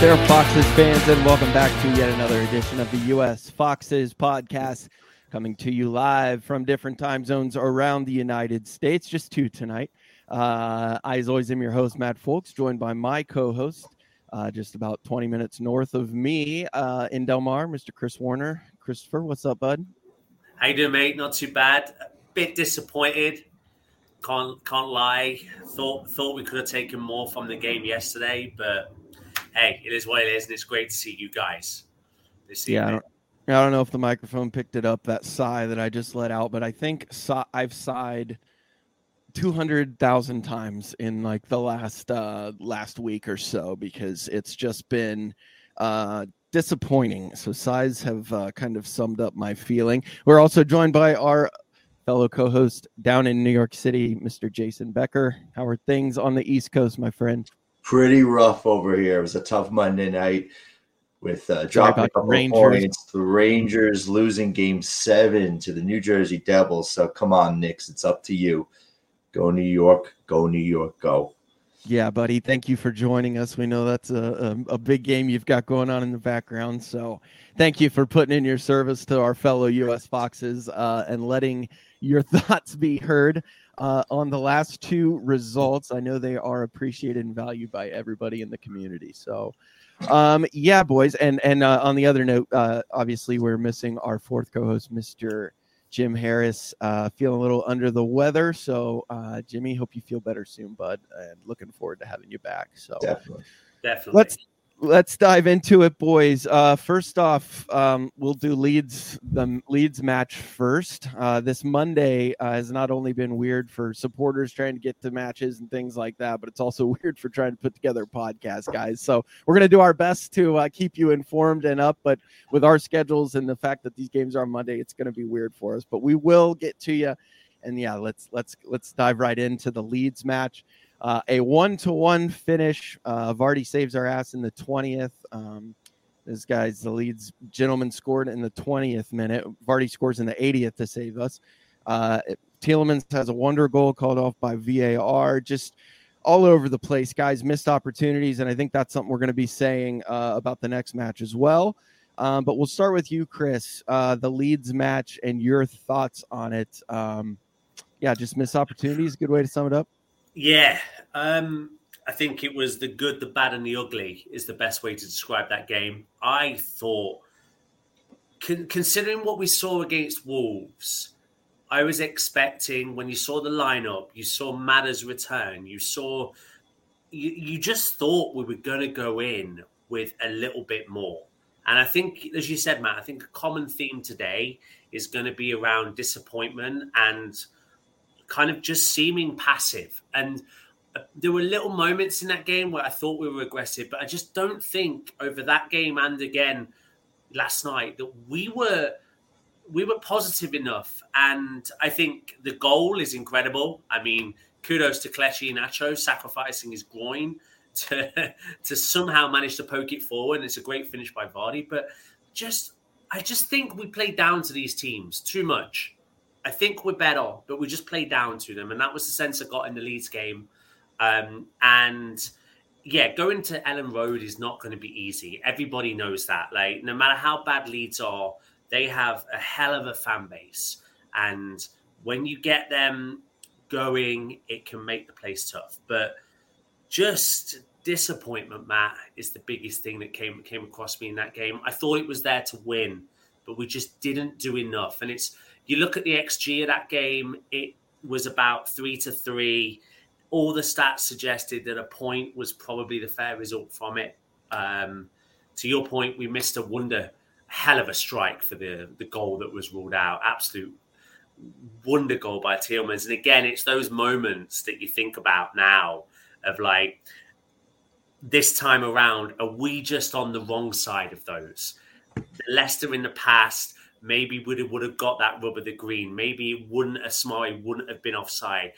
out there, Foxes fans, and welcome back to yet another edition of the US Foxes Podcast, coming to you live from different time zones around the United States, just two tonight. I, as always, am your host, Matt Foulkes, joined by my co-host, just about 20 minutes north of me in Del Mar, Mr. Chris Warner. Christopher, what's up, bud? How you doing, mate? Not too bad. A bit disappointed. Can't lie. Thought we could have taken more from the game yesterday, but hey, it is what it is, and it's great to see you guys this evening. I don't know if the microphone picked it up, that sigh that I just let out, but I think I've sighed 200,000 times in like the last week or so, because it's just been disappointing. So sighs have kind of summed up my feeling. We're also joined by our fellow co-host down in New York City, Mr. Jason Becker. How are things on the East Coast, my friend? Pretty rough over here. It was a tough Monday night with dropping a couple points. The Rangers losing game 7 to the New Jersey Devils. So come on, Knicks, it's up to you. Go New York, go New York, go. Yeah, buddy, thank you for joining us. We know that's a big game you've got going on in the background. So thank you for putting in your service to our fellow U.S. Foxes and letting your thoughts be heard on the last two results. I know they are appreciated and valued by everybody in the community. So, yeah, boys. And on the other note, obviously we're missing our fourth co-host, Mr. Jim Harris, feeling a little under the weather. So, Jimmy, hope you feel better soon, bud, and looking forward to having you back. So Definitely. Let's dive into it, boys. First off, we'll do the Leeds match first. This Monday has not only been weird for supporters trying to get to matches and things like that, but it's also weird for trying to put together a podcast, guys. So we're going to do our best to keep you informed and up, but with our schedules and the fact that these games are on Monday, it's going to be weird for us, but we will get to you. And yeah, let's dive right into the Leeds match. A 1-1 finish. Vardy saves our ass in the 20th. This guy's the Leeds gentleman, scored in the 20th minute. Vardy scores in the 80th to save us. Tielemans has a wonder goal called off by VAR. Just all over the place, guys. Missed opportunities, and I think that's something we're going to be saying about the next match as well. But we'll start with you, Chris. The Leeds match and your thoughts on it. Yeah, just missed opportunities. Good way to sum it up. Yeah, I think it was the good, the bad, and the ugly is the best way to describe that game. I thought, considering what we saw against Wolves, I was expecting, when you saw the lineup, you saw Madder's return, you just thought we were going to go in with a little bit more. And I think, as you said, Matt, I think a common theme today is going to be around disappointment and kind of just seeming passive. And there were little moments in that game where I thought we were aggressive, but I just don't think over that game and again last night that we were positive enough. And I think the goal is incredible. I mean, kudos to Kelechi Iheanacho sacrificing his groin to somehow manage to poke it forward. And it's a great finish by Vardy, but I just think we played down to these teams too much. I think we're better, but we just play down to them. And that was the sense I got in the Leeds game. And yeah, going to Ellen Road is not going to be easy. Everybody knows that. Like, no matter how bad Leeds are, they have a hell of a fan base. And when you get them going, it can make the place tough. But just disappointment, Matt, is the biggest thing that came across me in that game. I thought it was there to win, but we just didn't do enough. And it's, you look at the XG of that game, it was about 3-3. All the stats suggested that a point was probably the fair result from it. To your point, we missed a wonder, hell of a strike for the goal that was ruled out. Absolute wonder goal by Tielemans. And again, it's those moments that you think about now of like, this time around, are we just on the wrong side of those? Leicester in the past, maybe would have got that rub of the green. Maybe Samare wouldn't have been offside.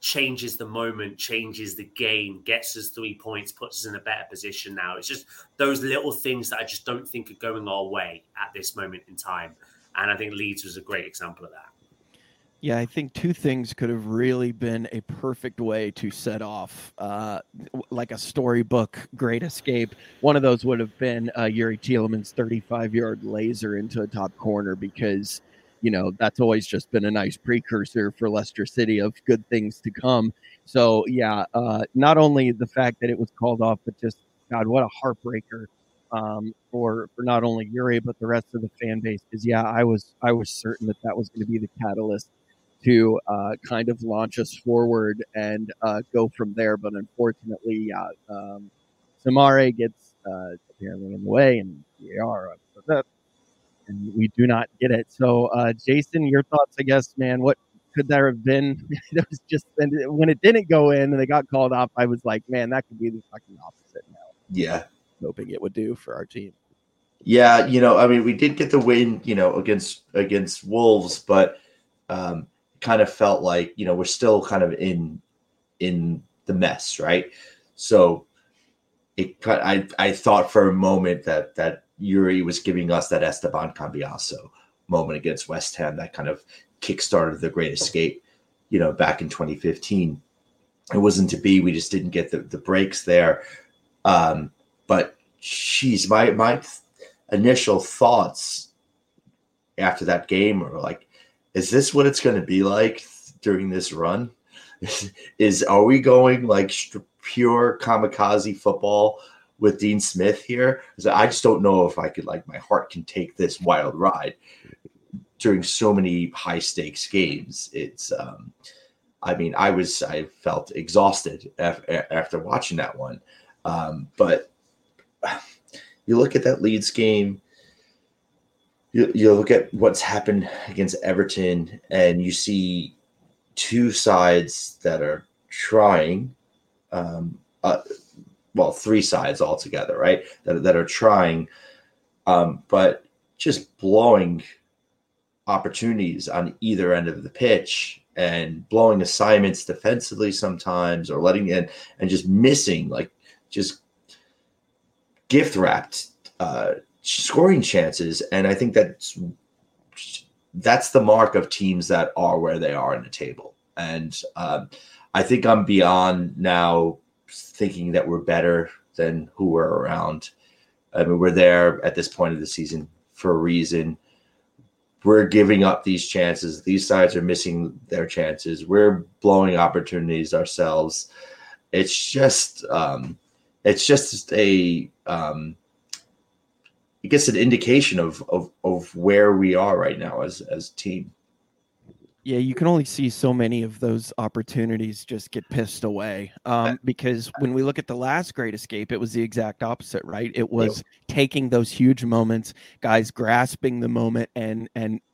Changes the moment, changes the game, gets us 3 points, puts us in a better position now. It's just those little things that I just don't think are going our way at this moment in time. And I think Leeds was a great example of that. Yeah, I think two things could have really been a perfect way to set off like a storybook great escape. One of those would have been Youri Tielemans' 35-yard laser into a top corner, because, you know, that's always just been a nice precursor for Leicester City of good things to come. So, yeah, not only the fact that it was called off, but just, God, what a heartbreaker for not only Youri, but the rest of the fan base. Because, yeah, I was certain that that was going to be the catalyst to kind of launch us forward and go from there. But unfortunately, Samare gets apparently in the way, and VAR upsets up, and we do not get it. So, Jason, your thoughts, I guess, man, what could there have been? It was just, when it didn't go in and they got called off, I was like, man, that could be the fucking opposite now. Yeah. Hoping it would do for our team. Yeah, you know, I mean, we did get the win, you know, against Wolves, but kind of felt like, you know, we're still kind of in the mess, right? So I thought for a moment that Youri was giving us that Esteban Cambiasso moment against West Ham that kind of kickstarted the great escape, you know, back in 2015. It wasn't to be. We just didn't get the breaks there. But geez, my initial thoughts after that game were like, is this what it's going to be like during this run? Are we going like pure kamikaze football with Dean Smith here? I just don't know if I could, like, my heart can take this wild ride during so many high stakes games. It's, I mean, I felt exhausted after watching that one. But you look at that Leeds game, you look at what's happened against Everton, and you see two sides that are trying, well, three sides altogether, right? That are trying, but just blowing opportunities on either end of the pitch, and blowing assignments defensively sometimes, or letting in and just missing, like, just gift-wrapped scoring chances. And I think that's the mark of teams that are where they are in the table. And I think I'm beyond now thinking that we're better than who we're around. I mean, we're there at this point of the season for a reason. We're giving up these chances. These sides are missing their chances. We're blowing opportunities ourselves. It's just I guess an indication of where we are right now as a team. Yeah, you can only see so many of those opportunities just get pissed away. Because when we look at the last great escape, it was the exact opposite, right? It was taking those huge moments, guys grasping the moment and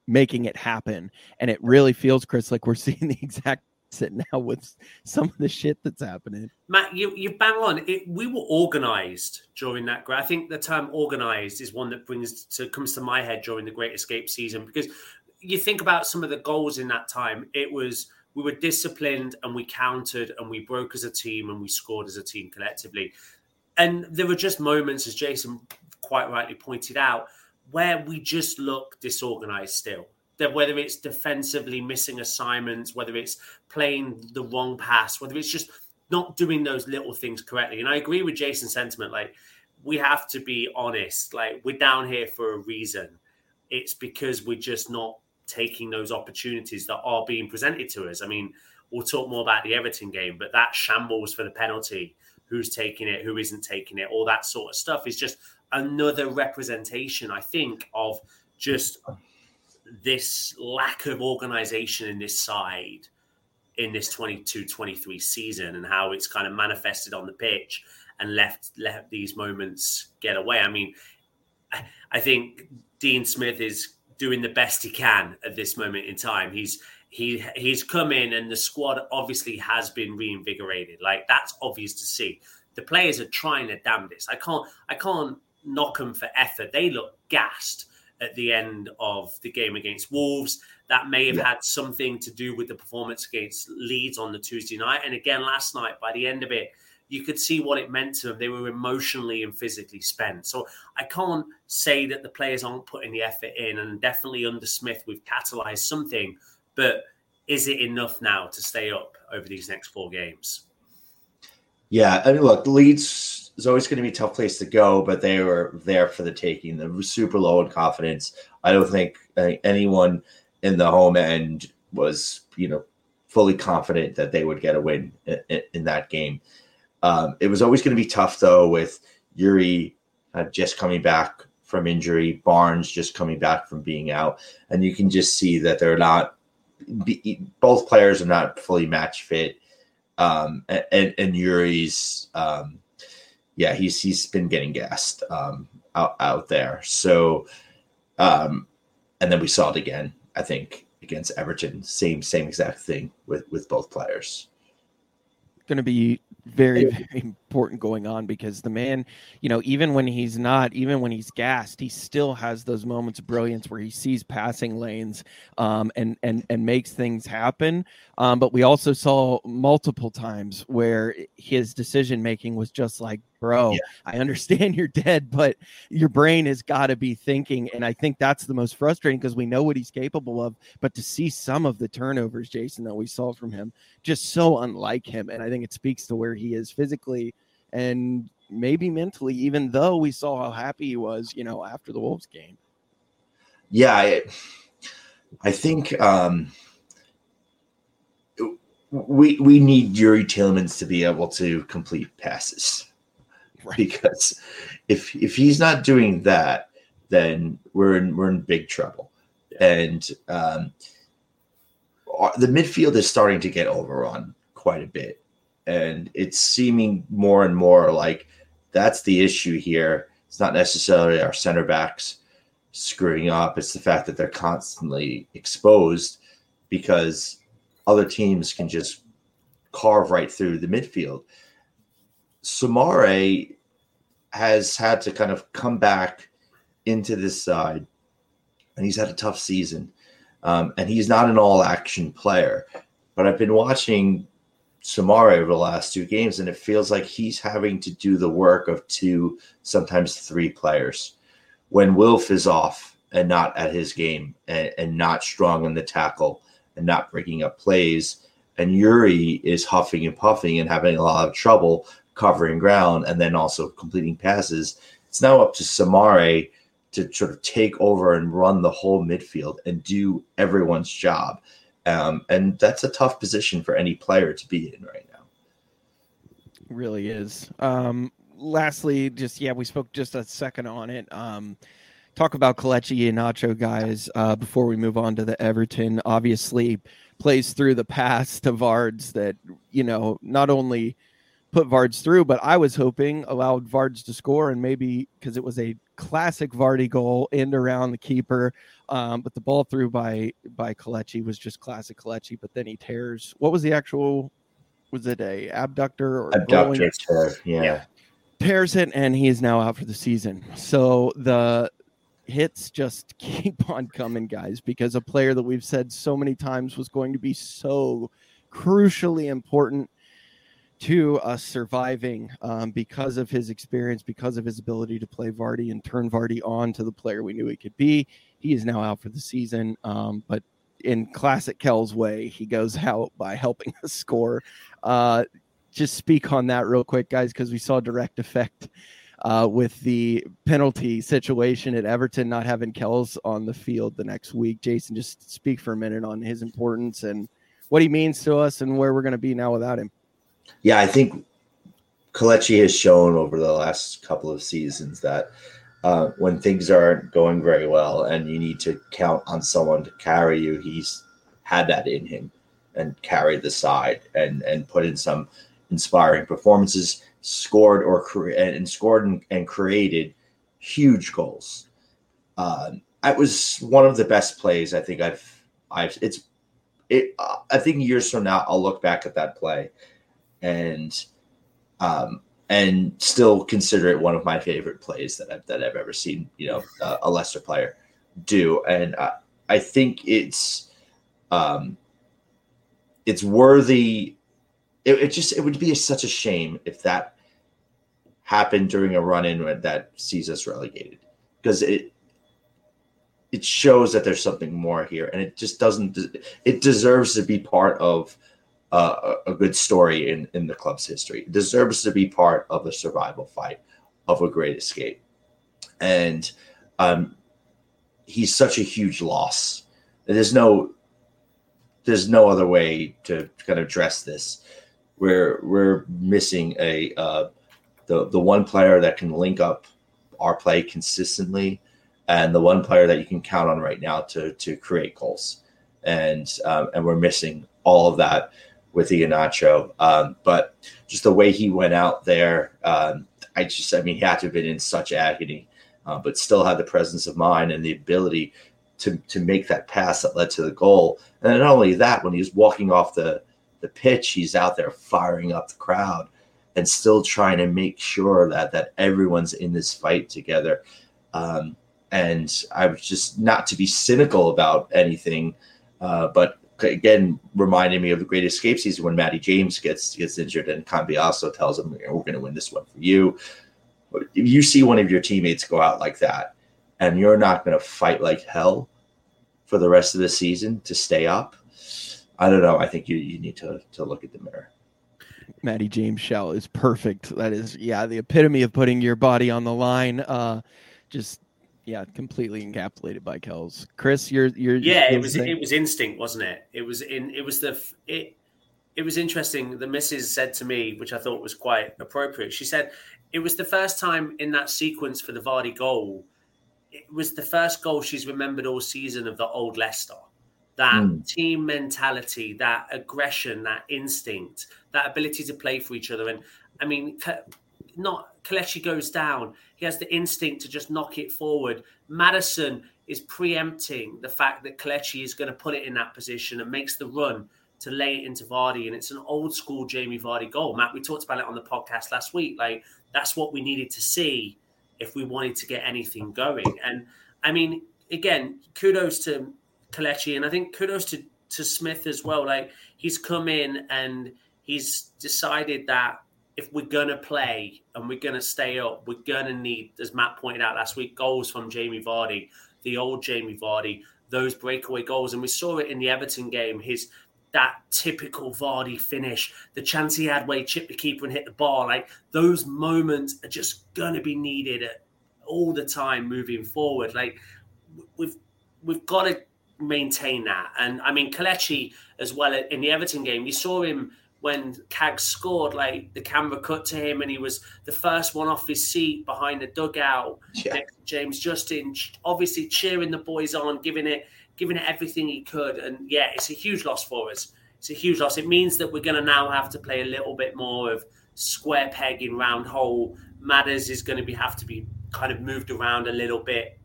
making it happen. And it really feels, Chris, like we're seeing the exact sitting now with some of the shit that's happening. Matt, you bang on. We were organized during that. I think the term organized is one that comes to my head during the Great Escape season, because you think about some of the goals in that time. It was, we were disciplined and we countered and we broke as a team and we scored as a team collectively. And there were just moments, as Jason quite rightly pointed out, where we just look disorganized still. That whether it's defensively missing assignments, whether it's playing the wrong pass, whether it's just not doing those little things correctly. And I agree with Jason's sentiment. Like, we have to be honest. Like, we're down here for a reason. It's because we're just not taking those opportunities that are being presented to us. I mean, we'll talk more about the Everton game, but that shambles for the penalty, who's taking it, who isn't taking it, all that sort of stuff is just another representation, I think, of just this lack of organization in this side in this 22-23 season, and how it's kind of manifested on the pitch and let these moments get away. I mean, I think Dean Smith is doing the best he can at this moment in time. He's come in and the squad obviously has been reinvigorated. Like, that's obvious to see. The players are trying their damnedest. I can't knock them for effort. They look gassed at the end of the game against Wolves. That may have had something to do with the performance against Leeds on the Tuesday night. And again, last night, by the end of it, you could see what it meant to them. They were emotionally and physically spent. So I can't say that the players aren't putting the effort in, and definitely under Smith, we've catalyzed something, but is it enough now to stay up over these next four games? Yeah, and look, Leeds is always going to be a tough place to go, but they were there for the taking. They were super low in confidence. I don't think anyone in the home end was, you know, fully confident that they would get a win in that game. It was always going to be tough, though, with Youri just coming back from injury, Barnes just coming back from being out, and you can just see that they're not – both players are not fully match fit. And Yuri's, yeah, he's been getting gassed out there. So, and then we saw it again, I think, against Everton, same exact thing with both players. Going to be very, very important going on, because the man, you know, even when he's gassed, he still has those moments of brilliance where he sees passing lanes and makes things happen. But we also saw multiple times where his decision making was just like, bro, yeah, I understand you're dead, but your brain has got to be thinking. And I think that's the most frustrating, because we know what he's capable of, but to see some of the turnovers, Jason, that we saw from him, just so unlike him. And I think it speaks to where he is physically and maybe mentally, even though we saw how happy he was, you know, after the Wolves game. Yeah. I think we need Youri Tielemans to be able to complete passes. Right. Because if he's not doing that, then we're in big trouble. Yeah. And the midfield is starting to get overrun quite a bit, and it's seeming more and more like that's the issue here. It's not necessarily our center backs screwing up. It's the fact that they're constantly exposed, because other teams can just carve right through the midfield. Samare has had to kind of come back into this side, and he's had a tough season. And he's not an all-action player. But I've been watching Samare over the last two games, and it feels like he's having to do the work of two, sometimes three players. When Wilf is off and not at his game and not strong in the tackle and not breaking up plays, and Youri is huffing and puffing and having a lot of trouble covering ground and then also completing passes, it's now up to Samare to sort of take over and run the whole midfield and do everyone's job. And that's a tough position for any player to be in right now. It really is. Lastly, just, yeah, we spoke just a second on it. Talk about Kelechi Iheanacho, guys, before we move on to the Everton. Obviously plays through the pass to Vards that, you know, not only put Vards through, but I was hoping allowed Vards to score, and maybe because it was a classic Vardy goal, end around the keeper. But the ball through by Kelechi was just classic Kelechi, but then he tears. What was the actual, was it a abductor? Or abductor tear, yeah. Tears it, and he is now out for the season. So the hits just keep on coming, guys, because a player that we've said so many times was going to be so crucially important to us surviving, because of his experience, because of his ability to play Vardy and turn Vardy on to the player we knew he could be. He is now out for the season, but in classic Kel's way, he goes out by helping us score. Just speak on that real quick, guys, because we saw direct effect with the penalty situation at Everton, not having Kells on the field the next week. Jason, just speak for a minute on his importance and what he means to us and where we're going to be now without him. Yeah, I think Kelechi has shown over the last couple of seasons that when things aren't going very well and you need to count on someone to carry you, he's had that in him and carried the side and put in some inspiring performances, scored and created huge goals. That was one of the best plays I think I think years from now I'll look back at that play and still consider it one of my favorite plays that I've ever seen, you know, a Leicester player do. And I think it's worthy. It would be such a shame if that happened during a run-in that sees us relegated, because it it shows that there's something more here, and it just doesn't. It deserves to be part of a good story in the club's history. It deserves to be part of a survival fight, of a great escape, and he's such a huge loss. There's no other way to kind of address this. We're missing the one player that can link up our play consistently, and the one player that you can count on right now to create goals. And we're missing all of that with Iheanacho. But just the way he went out there, he had to have been in such agony, but still had the presence of mind and the ability to make that pass that led to the goal. And not only that, when he was walking off the pitch, he's out there firing up the crowd and still trying to make sure that everyone's in this fight together. And I was just, not to be cynical about anything, but again, reminded me of the Great Escape season when Matty James gets injured and Cambiasso tells him, we're going to win this one for you. If you see one of your teammates go out like that and you're not going to fight like hell for the rest of the season to stay up, I don't know. I think you need to look at the mirror. Matty James' shout is perfect. That is, yeah, the epitome of putting your body on the line. Yeah, completely encapsulated by Kells. Chris, it was instinct, wasn't it? It was interesting. The missus said to me, which I thought was quite appropriate. She said it was the first time in that sequence for the Vardy goal. It was the first goal she's remembered all season of the old Leicester. That team mentality, that aggression, that instinct, that ability to play for each other, and I mean, Kelechi goes down. He has the instinct to just knock it forward. Maddison is preempting the fact that Kelechi is going to put it in that position and makes the run to lay it into Vardy. And it's an old school Jamie Vardy goal. Matt, we talked about it on the podcast last week. Like, that's what we needed to see if we wanted to get anything going. And I mean, again, kudos to Kelechi. And I think kudos to Smith as well. Like, he's come in and he's decided that if we're going to play and we're going to stay up, we're going to need, as Matt pointed out last week, goals from Jamie Vardy, the old Jamie Vardy, those breakaway goals. And we saw it in the Everton game, that typical Vardy finish, the chance he had where he chipped the keeper and hit the bar. Like, those moments are just going to be needed all the time moving forward. Like, we've got to maintain that. And, I mean, Kelechi as well in the Everton game, you saw him when Kag scored, like, the camera cut to him and he was the first one off his seat behind the dugout. Yeah. Next to James Justin, obviously cheering the boys on, giving it everything he could. And yeah, it's a huge loss for us. It's a huge loss. It means that we're going to now have to play a little bit more of square peg in round hole. Madders is going to have to be kind of moved around a little bit.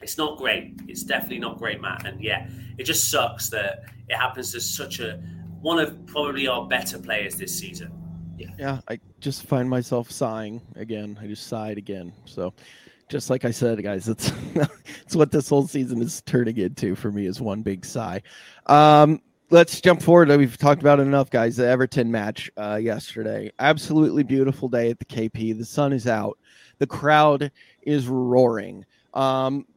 It's not great. It's definitely not great, Matt. And yeah, it just sucks that it happens to such one of probably our better players this season. Yeah, I just find myself sighing again. I just sighed again. So just like I said, guys, it's what this whole season is turning into for me, is one big sigh. Let's jump forward. We've talked about it enough, guys. The Everton match yesterday. Absolutely beautiful day at the KP. The sun is out. The crowd is roaring.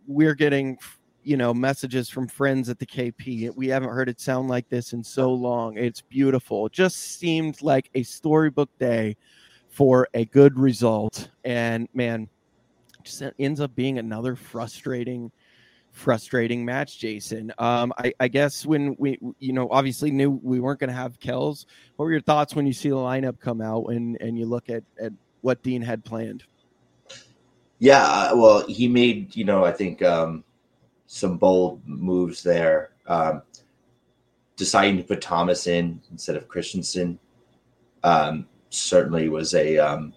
We're getting messages from friends at the KP. We haven't heard it sound like this in so long. It's beautiful. It just seemed like a storybook day for a good result. And man, just ends up being another frustrating match, Jason. I guess when we, obviously knew we weren't going to have Kells. What were your thoughts when you see the lineup come out and you look at what Dean had planned? Yeah, well, he made, I think, some bold moves there, deciding to put Thomas in instead of Christensen, certainly was a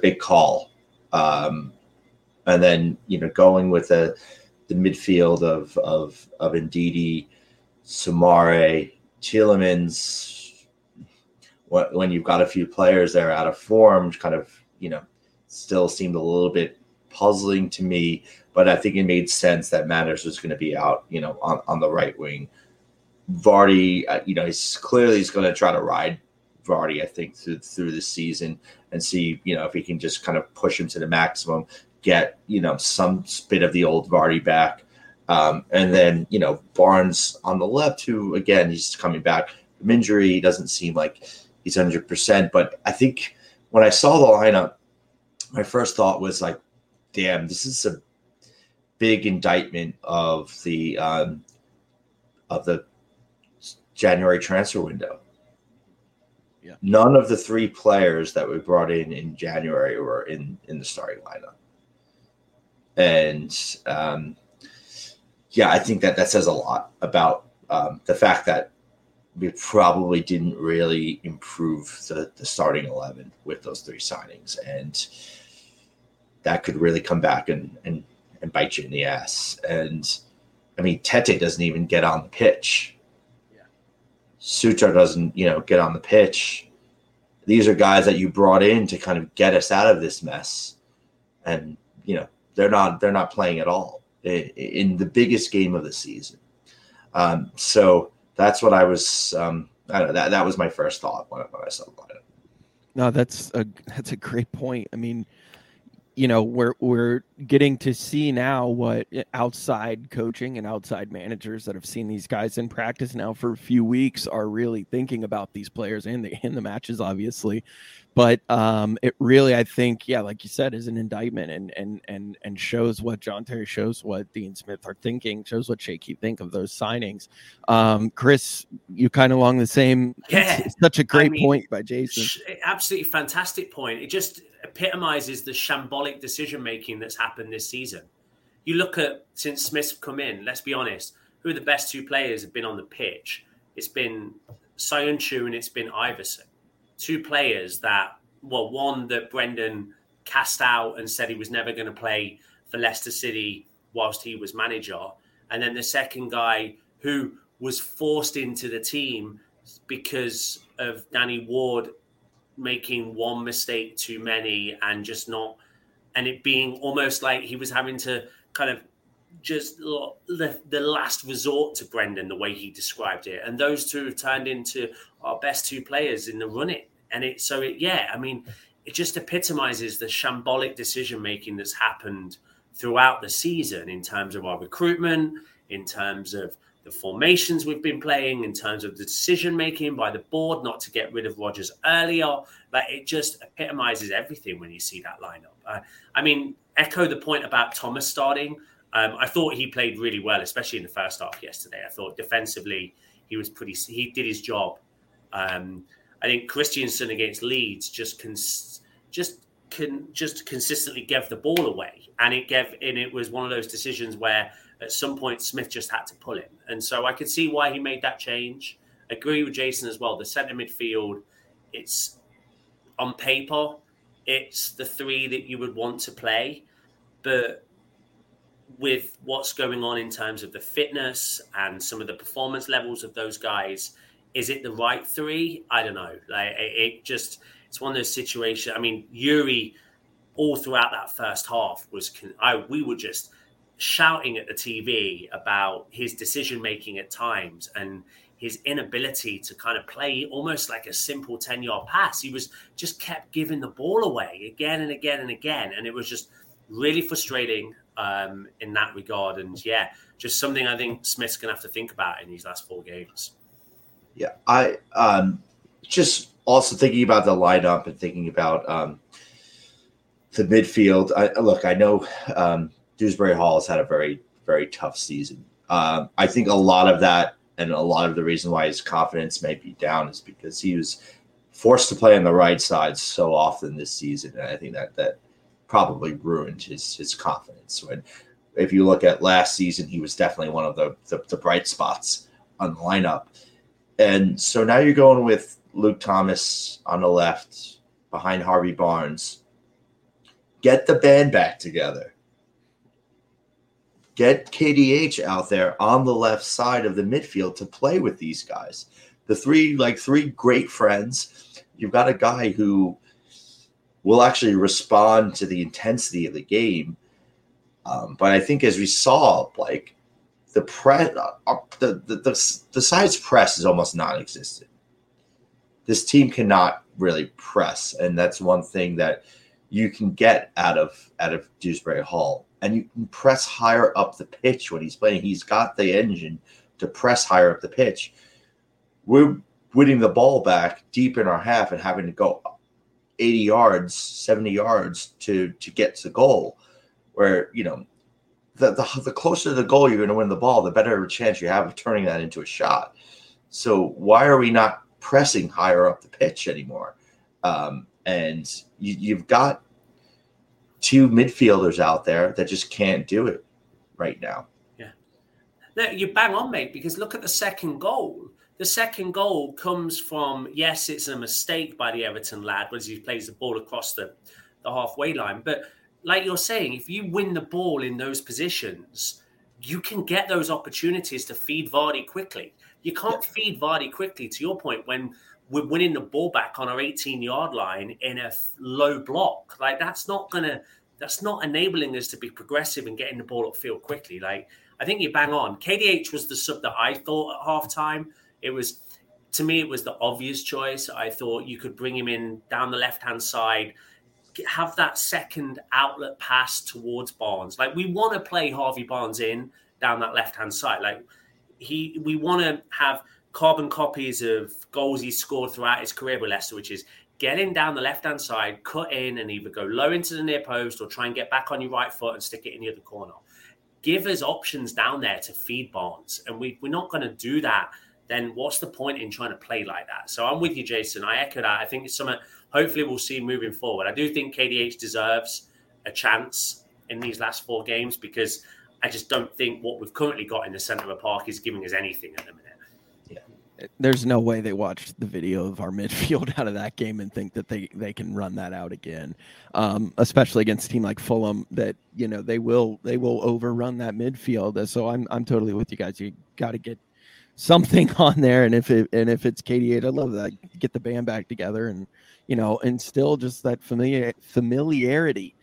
big call. And then, going with the midfield of Ndidi, Samare, Tielemans, when you've got a few players there out of form, kind of, still seemed a little bit puzzling to me. But I think it made sense that Matters was going to be out, on the right wing. Vardy, he's going to try to ride Vardy, I think, through the season and see, if he can just kind of push him to the maximum. get, you know, some bit of the old Vardy back. And then, you know, Barnes on the left, who, again, he's coming back from injury. He doesn't seem like he's 100%. But I think when I saw the lineup, my first thought was like, damn, this is a big indictment of the January transfer window. Yeah. None of the three players that we brought in January were in the starting lineup. And yeah, I think that that says a lot about the fact that we probably didn't really improve the starting 11 with those three signings. And that could really come back and bite you in the ass. And I mean, Tete doesn't even get on the pitch. Yeah. Suter doesn't, you know, get on the pitch. These are guys that you brought in to kind of get us out of this mess. And, you know, they're not playing at all in the biggest game of the season. So that's what I was, I don't know, that was my first thought when I saw the lineup. No, that's a great point. I mean, you know, we're getting to see now what outside coaching and outside managers that have seen these guys in practice now for a few weeks are really thinking about these players in the matches, obviously. But it really, I think, yeah, like you said, is an indictment and shows what John Terry, shows what Dean Smith are thinking, shows what Shaky think of those signings. Chris, you kind of along the same. Yeah. Such a great point by Jason. Absolutely fantastic point. It just epitomizes the shambolic decision-making that's happened this season. You look at, since Smith's come in, let's be honest, who are the best two players have been on the pitch? It's been Söyüncü and it's been Iversen. Two players that, well, one that Brendan cast out and said he was never going to play for Leicester City whilst he was manager. And then the second guy who was forced into the team because of Danny Ward making one mistake too many and just not, and it being almost like he was having to kind of just the last resort to Brendan, the way he described it. And those two have turned into our best two players in the running. And it just epitomizes the shambolic decision-making that's happened throughout the season in terms of our recruitment, in terms of the formations we've been playing, in terms of the decision-making by the board not to get rid of Rodgers earlier. But it just epitomizes everything when you see that lineup. Echo the point about Thomas starting. I thought he played really well, especially in the first half yesterday. I thought defensively he did his job. I think Christiansen against Leeds just consistently gave the ball away, and it was one of those decisions where at some point Smith just had to pull him, and so I could see why he made that change. Agree with Jason as well. The centre midfield, it's on paper, it's the three that you would want to play, but with what's going on in terms of the fitness and some of the performance levels of those guys, is it the right three? I don't know. Like it's one of those situations. I mean, Youri, all throughout that first half we were just shouting at the TV about his decision-making at times and his inability to kind of play almost like a simple 10-yard pass. He was just kept giving the ball away again and again and again. And it was just really frustrating. In that regard. And yeah, just something I think Smith's going to have to think about in these last four games. Yeah. I just also thinking about the lineup and thinking about the midfield. I know Dewsbury Hall has had a very, very tough season. I think a lot of that and a lot of the reason why his confidence may be down is because he was forced to play on the right side so often this season. And I think that probably ruined his confidence. When, if you look at last season, he was definitely one of the bright spots on the lineup. And so now you're going with Luke Thomas on the left behind Harvey Barnes. Get the band back together. Get KDH out there on the left side of the midfield to play with these guys. The three great friends. You've got a guy who will actually respond to the intensity of the game. But I think as we saw, like the press, the side's press is almost non-existent. This team cannot really press. And that's one thing that you can get out of Dewsbury Hall, and you can press higher up the pitch when he's playing. He's got the engine to press higher up the pitch. We're winning the ball back deep in our half and having to go 80 yards, 70 yards to get to the goal, where, you know, the closer to the goal you're going to win the ball, the better a chance you have of turning that into a shot. So why are we not pressing higher up the pitch anymore? And you've got two midfielders out there that just can't do it right now. Yeah. No, you bang on, mate, because look at the second goal. The second goal comes from, yes, it's a mistake by the Everton lad as he plays the ball across the halfway line. But like you're saying, if you win the ball in those positions, you can get those opportunities to feed Vardy quickly. You can't feed Vardy quickly, to your point, when we're winning the ball back on our 18-yard line in a low block. Like, that's not enabling us to be progressive and getting the ball upfield quickly. Like, I think you bang on. KDH was the sub that I thought at halftime. It was, to me, it was the obvious choice. I thought you could bring him in down the left-hand side, have that second outlet pass towards Barnes. Like, we want to play Harvey Barnes in down that left-hand side. Like, we want to have carbon copies of goals he's scored throughout his career with Leicester, which is getting down the left-hand side, cut in, and either go low into the near post or try and get back on your right foot and stick it in the other corner. Give us options down there to feed Barnes. And we're not going to do that. Then what's the point in trying to play like that? So I'm with you, Jason. I echo that. I think it's something hopefully we'll see moving forward. I do think KDH deserves a chance in these last four games, because I just don't think what we've currently got in the centre of the park is giving us anything at the minute. Yeah, there's no way they watched the video of our midfield out of that game and think that they can run that out again, especially against a team like Fulham that, you know, they will overrun that midfield. So I'm totally with you guys. You got to get something on there, and if it's KDH, I love that. Get the band back together, and you know, and still just that familiarity,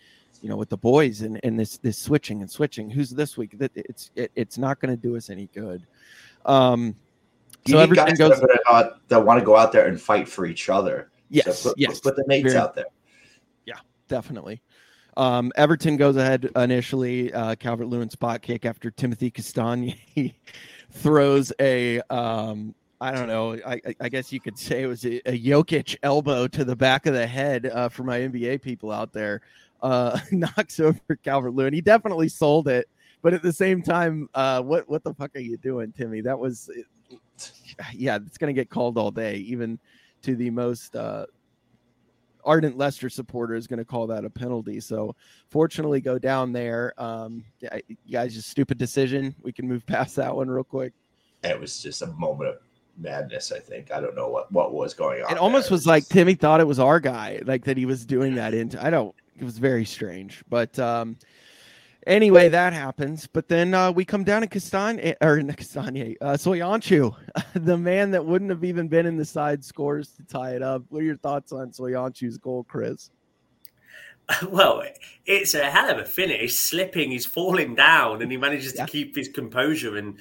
you know, with the boys, and this switching. Who's this week? That it's not going to do us any good. So everything goes. That want to go out there and fight for each other. Yes, so put the mates out there. Yeah, definitely. Everton goes ahead initially. Calvert-Lewin spot kick after Timothy Castagne throws a I guess you could say it was a Jokic elbow to the back of the head for my NBA people out there. Knocks over Calvert-Lewin. He definitely sold it, but at the same time, what the fuck are you doing, Timmy? That was it's gonna get called all day, even to the most ardent Leicester supporter is going to call that a penalty. So fortunately go down there. You guys, just stupid decision. We can move past that one real quick. It was just a moment of madness. I think, I don't know what was going on. It almost was like Timmy thought it was our guy, like that he was doing that into, it was very strange, but, anyway, that happens. But then we come down to Castagne, Söyüncü, the man that wouldn't have even been in the side, scores to tie it up. What are your thoughts on Söyüncü's goal, Chris? Well, it's a hell of a finish. He's slipping, he's falling down, and he manages to keep his composure and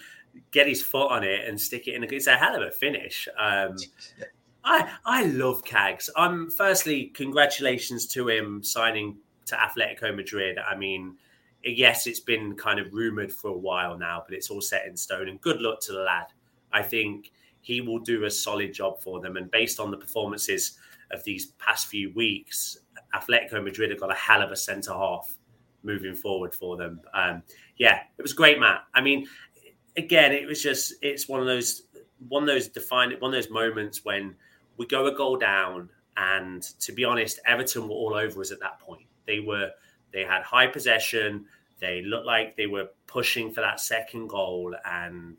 get his foot on it and stick it in. It's a hell of a finish. I love Cags. Firstly, congratulations to him signing to Atletico Madrid. I mean, yes, it's been kind of rumoured for a while now, but it's all set in stone. And good luck to the lad. I think he will do a solid job for them. And based on the performances of these past few weeks, Atletico Madrid have got a hell of a centre-half moving forward for them. It was great, Matt. I mean, again, it was just, it's one of those moments when we go a goal down. And to be honest, Everton were all over us at that point. They had high possession. They looked like they were pushing for that second goal. And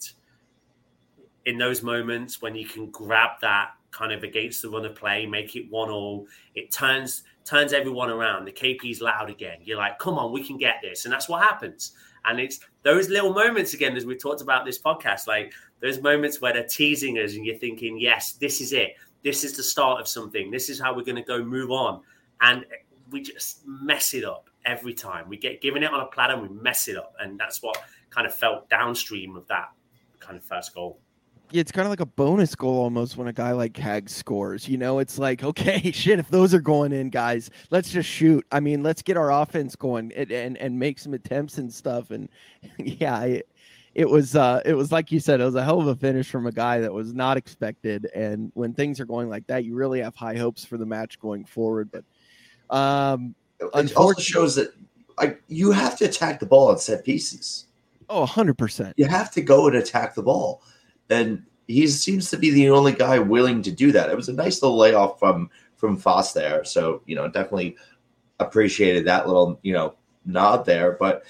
in those moments when you can grab that kind of against the run of play, make it 1-1, it turns everyone around. The KP's loud again. You're like, come on, we can get this. And that's what happens. And it's those little moments, again, as we talked about this podcast, like those moments where they're teasing us and you're thinking, yes, this is it. This is the start of something. This is how we're going to go move on. And we just mess it up. Every time we get given it on a platter, and we mess it up, and that's what kind of felt downstream of that kind of first goal. it's kind of like a bonus goal almost when a guy like Kag scores. You know, it's like, okay, shit, if those are going in, guys, let's just shoot. I mean, let's get our offense going and make some attempts and stuff. And yeah, it was like you said, it was a hell of a finish from a guy that was not expected. And when things are going like that, you really have high hopes for the match going forward. But it also shows that you have to attack the ball on set pieces. Oh, 100%. You have to go and attack the ball. And he seems to be the only guy willing to do that. It was a nice little layoff from Foss there. So, you know, definitely appreciated that little, you know, nod there. But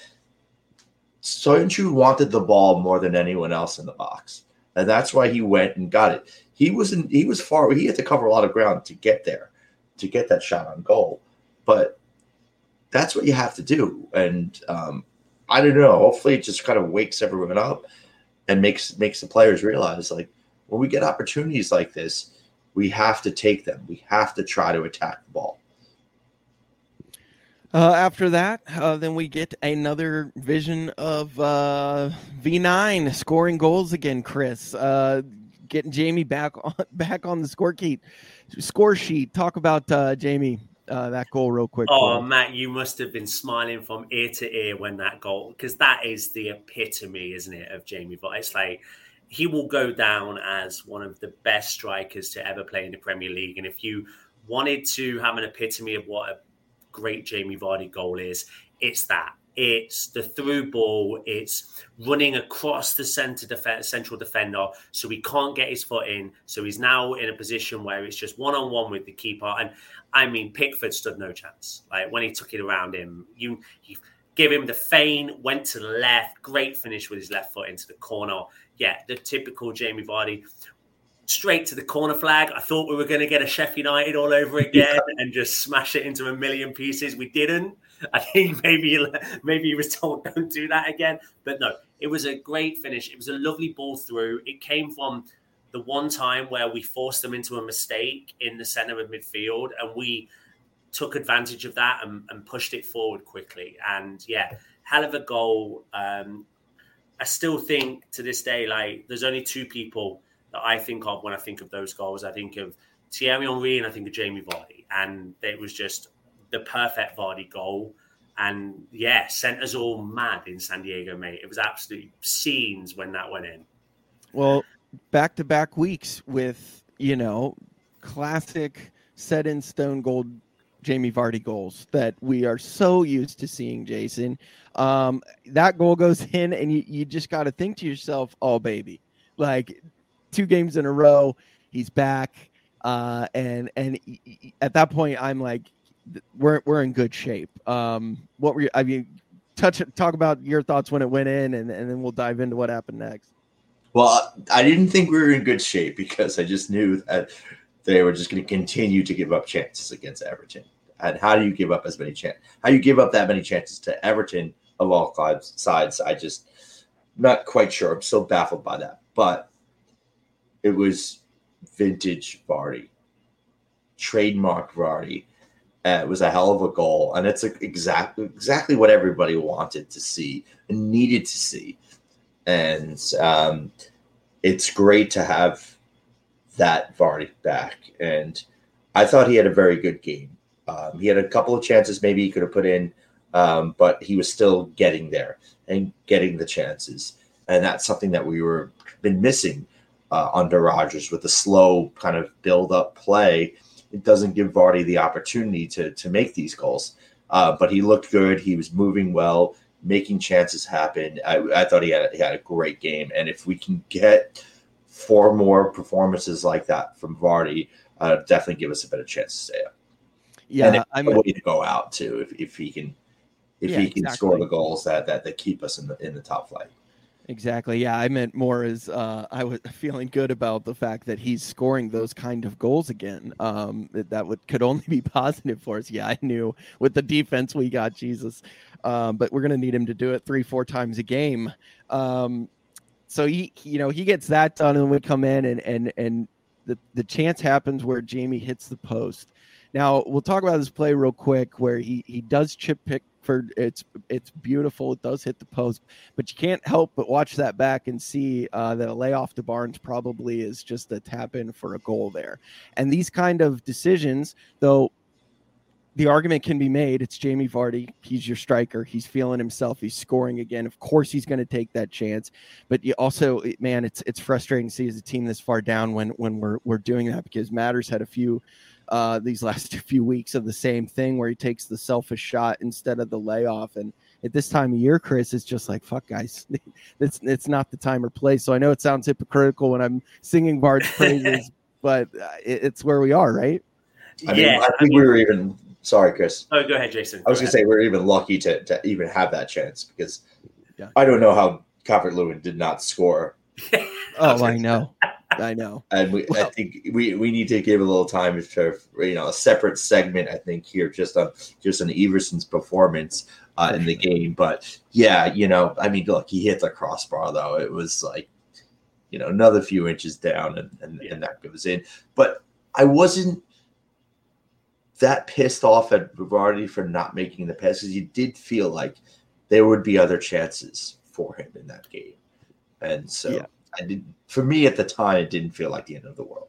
Söyüncü wanted the ball more than anyone else in the box. And that's why he went and got it. He was far. He had to cover a lot of ground to get there, to get that shot on goal. But that's what you have to do. And I don't know. Hopefully it just kind of wakes everyone up and makes the players realize, like, when we get opportunities like this, we have to take them. We have to try to attack the ball. After that, then we get another vision of V9 scoring goals again, Chris. Getting Jamie back on the score sheet. Talk about Jamie. That goal real quick. Oh, Matt, you must have been smiling from ear to ear when that goal, because that is the epitome, isn't it, of Jamie Vardy. It's like he will go down as one of the best strikers to ever play in the Premier League. And if you wanted to have an epitome of what a great Jamie Vardy goal is, it's that. It's the through ball. It's running across the central defender so he can't get his foot in. So he's now in a position where it's just one-on-one with the keeper. And, I mean, Pickford stood no chance. Like, when he took it around him, you give him the feign, went to the left, great finish with his left foot into the corner. Yeah, the typical Jamie Vardy. Straight to the corner flag. I thought we were going to get a Sheffield United all over again and just smash it into a million pieces. We didn't. I think maybe he was told don't do that again. But no, it was a great finish. It was a lovely ball through. It came from the one time where we forced them into a mistake in the centre of midfield, and we took advantage of that and pushed it forward quickly. And yeah, hell of a goal. I still think to this day, like, there's only two people that I think of when I think of those goals. I think of Thierry Henry and I think of Jamie Vardy. And it was just the perfect Vardy goal, and yeah, sent us all mad in San Diego, mate. It was absolutely scenes when that went in. Well, back-to-back weeks with, you know, classic set-in-stone gold Jamie Vardy goals that we are so used to seeing, Jason. That goal goes in, and you just got to think to yourself, oh, baby, like, 2 games in a row, he's back. And at that point, I'm like, we're in good shape. What were you, I mean, talk about your thoughts when it went in, and then we'll dive into what happened next. Well, I didn't think we were in good shape because I just knew that they were just going to continue to give up chances against Everton. And how do you give up that many chances to Everton of all sides? I just not quite sure. I'm still baffled by that, but it was vintage Vardy, trademark Vardy. It was a hell of a goal, and it's exactly what everybody wanted to see and needed to see. And it's great to have that Vardy back. And I thought he had a very good game. He had a couple of chances maybe he could have put in, but he was still getting there and getting the chances. And that's something that we were been missing under Rodgers with the slow kind of build-up play. It doesn't give Vardy the opportunity to make these goals. But he looked good. He was moving well, making chances happen. I thought he had a great game. And if we can get 4 more performances like that from Vardy, definitely give us a better chance to stay up. Yeah, and I'm a way to go out too if he can score the goals that keep us in the top flight. Exactly. Yeah, I meant more as I was feeling good about the fact that he's scoring those kind of goals again. That could only be positive for us. Yeah, I knew with the defense we got, Jesus. But we're going to need him to do it 3-4 times a game. So he gets that done, and we come in and the chance happens where Jamie hits the post. Now, we'll talk about this play real quick where he does chip pick Pickford. It's beautiful. It does hit the post, but you can't help but watch that back and see that a layoff to Barnes probably is just a tap in for a goal there. And these kind of decisions, though, the argument can be made. It's Jamie Vardy. He's your striker. He's feeling himself. He's scoring again. Of course, he's going to take that chance. But you also, man, it's frustrating to see as a team this far down when we're doing that, because Matters had a few these last few weeks of the same thing where he takes the selfish shot instead of the layoff. And at this time of year, Chris, it's just like, fuck, guys, it's not the time or place. So I know it sounds hypocritical when I'm singing Vardy's praises, but it's where we are, right? I mean, we were even. Sorry, Chris. Oh, go ahead, Jason. I was going to say we're even lucky to even have that chance, because I don't know how Calvert-Lewin did not score. I know. And I think we need to give a little time for, you know, a separate segment, I think, here just on Iversen's performance in the game. But yeah, you know, I mean, look, he hit the crossbar though. It was like, you know, another few inches down and that goes in. But I wasn't that pissed off at Vardy for not making the pass, because you did feel like there would be other chances for him in that game. And so for me at the time, it didn't feel like the end of the world.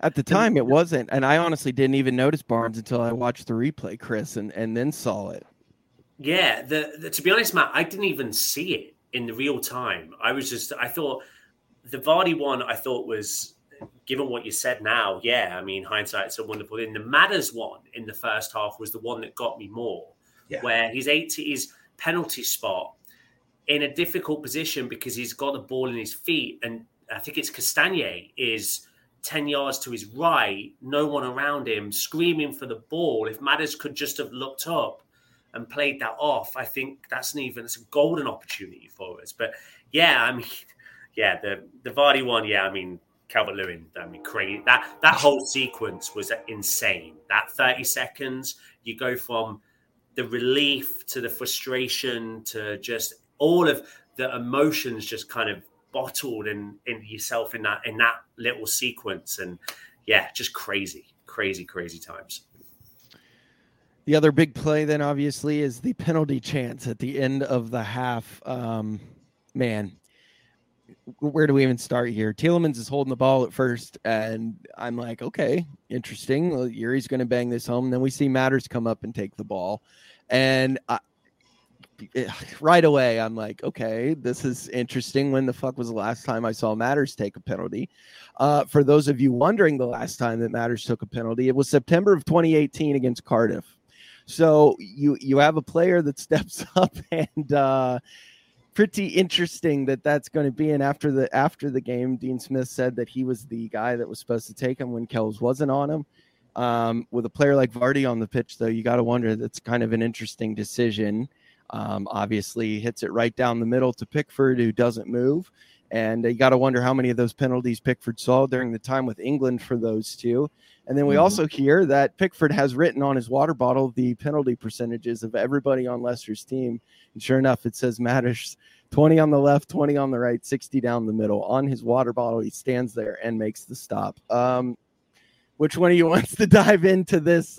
At the time, it wasn't. And I honestly didn't even notice Barnes until I watched the replay, Chris, and then saw it. Yeah. To be honest, Matt, I didn't even see it in the real time. I thought the Vardy one, I thought was, given what you said now, I mean, hindsight's a wonderful thing. The Madders one in the first half was the one that got me more, where he's 80s penalty spot in a difficult position because he's got the ball in his feet. And I think it's Castagne is 10 yards to his right, no one around him, screaming for the ball. If Madders could just have looked up and played that off, I think that's a golden opportunity for us. But the Vardy one, I mean, Calvert-Lewin, I mean, crazy. That whole sequence was insane. That 30 seconds, you go from the relief to the frustration to just all of the emotions just kind of bottled in yourself in that little sequence. And just crazy times. The other big play then obviously is the penalty chance at the end of the half. Man, where do we even start here? Tielemans is holding the ball at first, and I'm like, okay, interesting. Well, Youri's going to bang this home. And then we see Matters come up and take the ball. And right away, I'm like, okay, this is interesting. When the fuck was the last time I saw Matters take a penalty? For those of you wondering, the last time that Matters took a penalty, it was September of 2018 against Cardiff. So you have a player that steps up and pretty interesting that's going to be. And after the game, Dean Smith said that he was the guy that was supposed to take him when Kells wasn't on him. With a player like Vardy on the pitch, though, you got to wonder, that's kind of an interesting decision. Obviously, hits it right down the middle to Pickford, who doesn't move. And you got to wonder how many of those penalties Pickford saw during the time with England for those two. And then we also hear that Pickford has written on his water bottle the penalty percentages of everybody on Leicester's team. And sure enough, it says Matters 20 on the left, 20 on the right, 60 down the middle. On his water bottle, he stands there and makes the stop. Which one of you wants to dive into this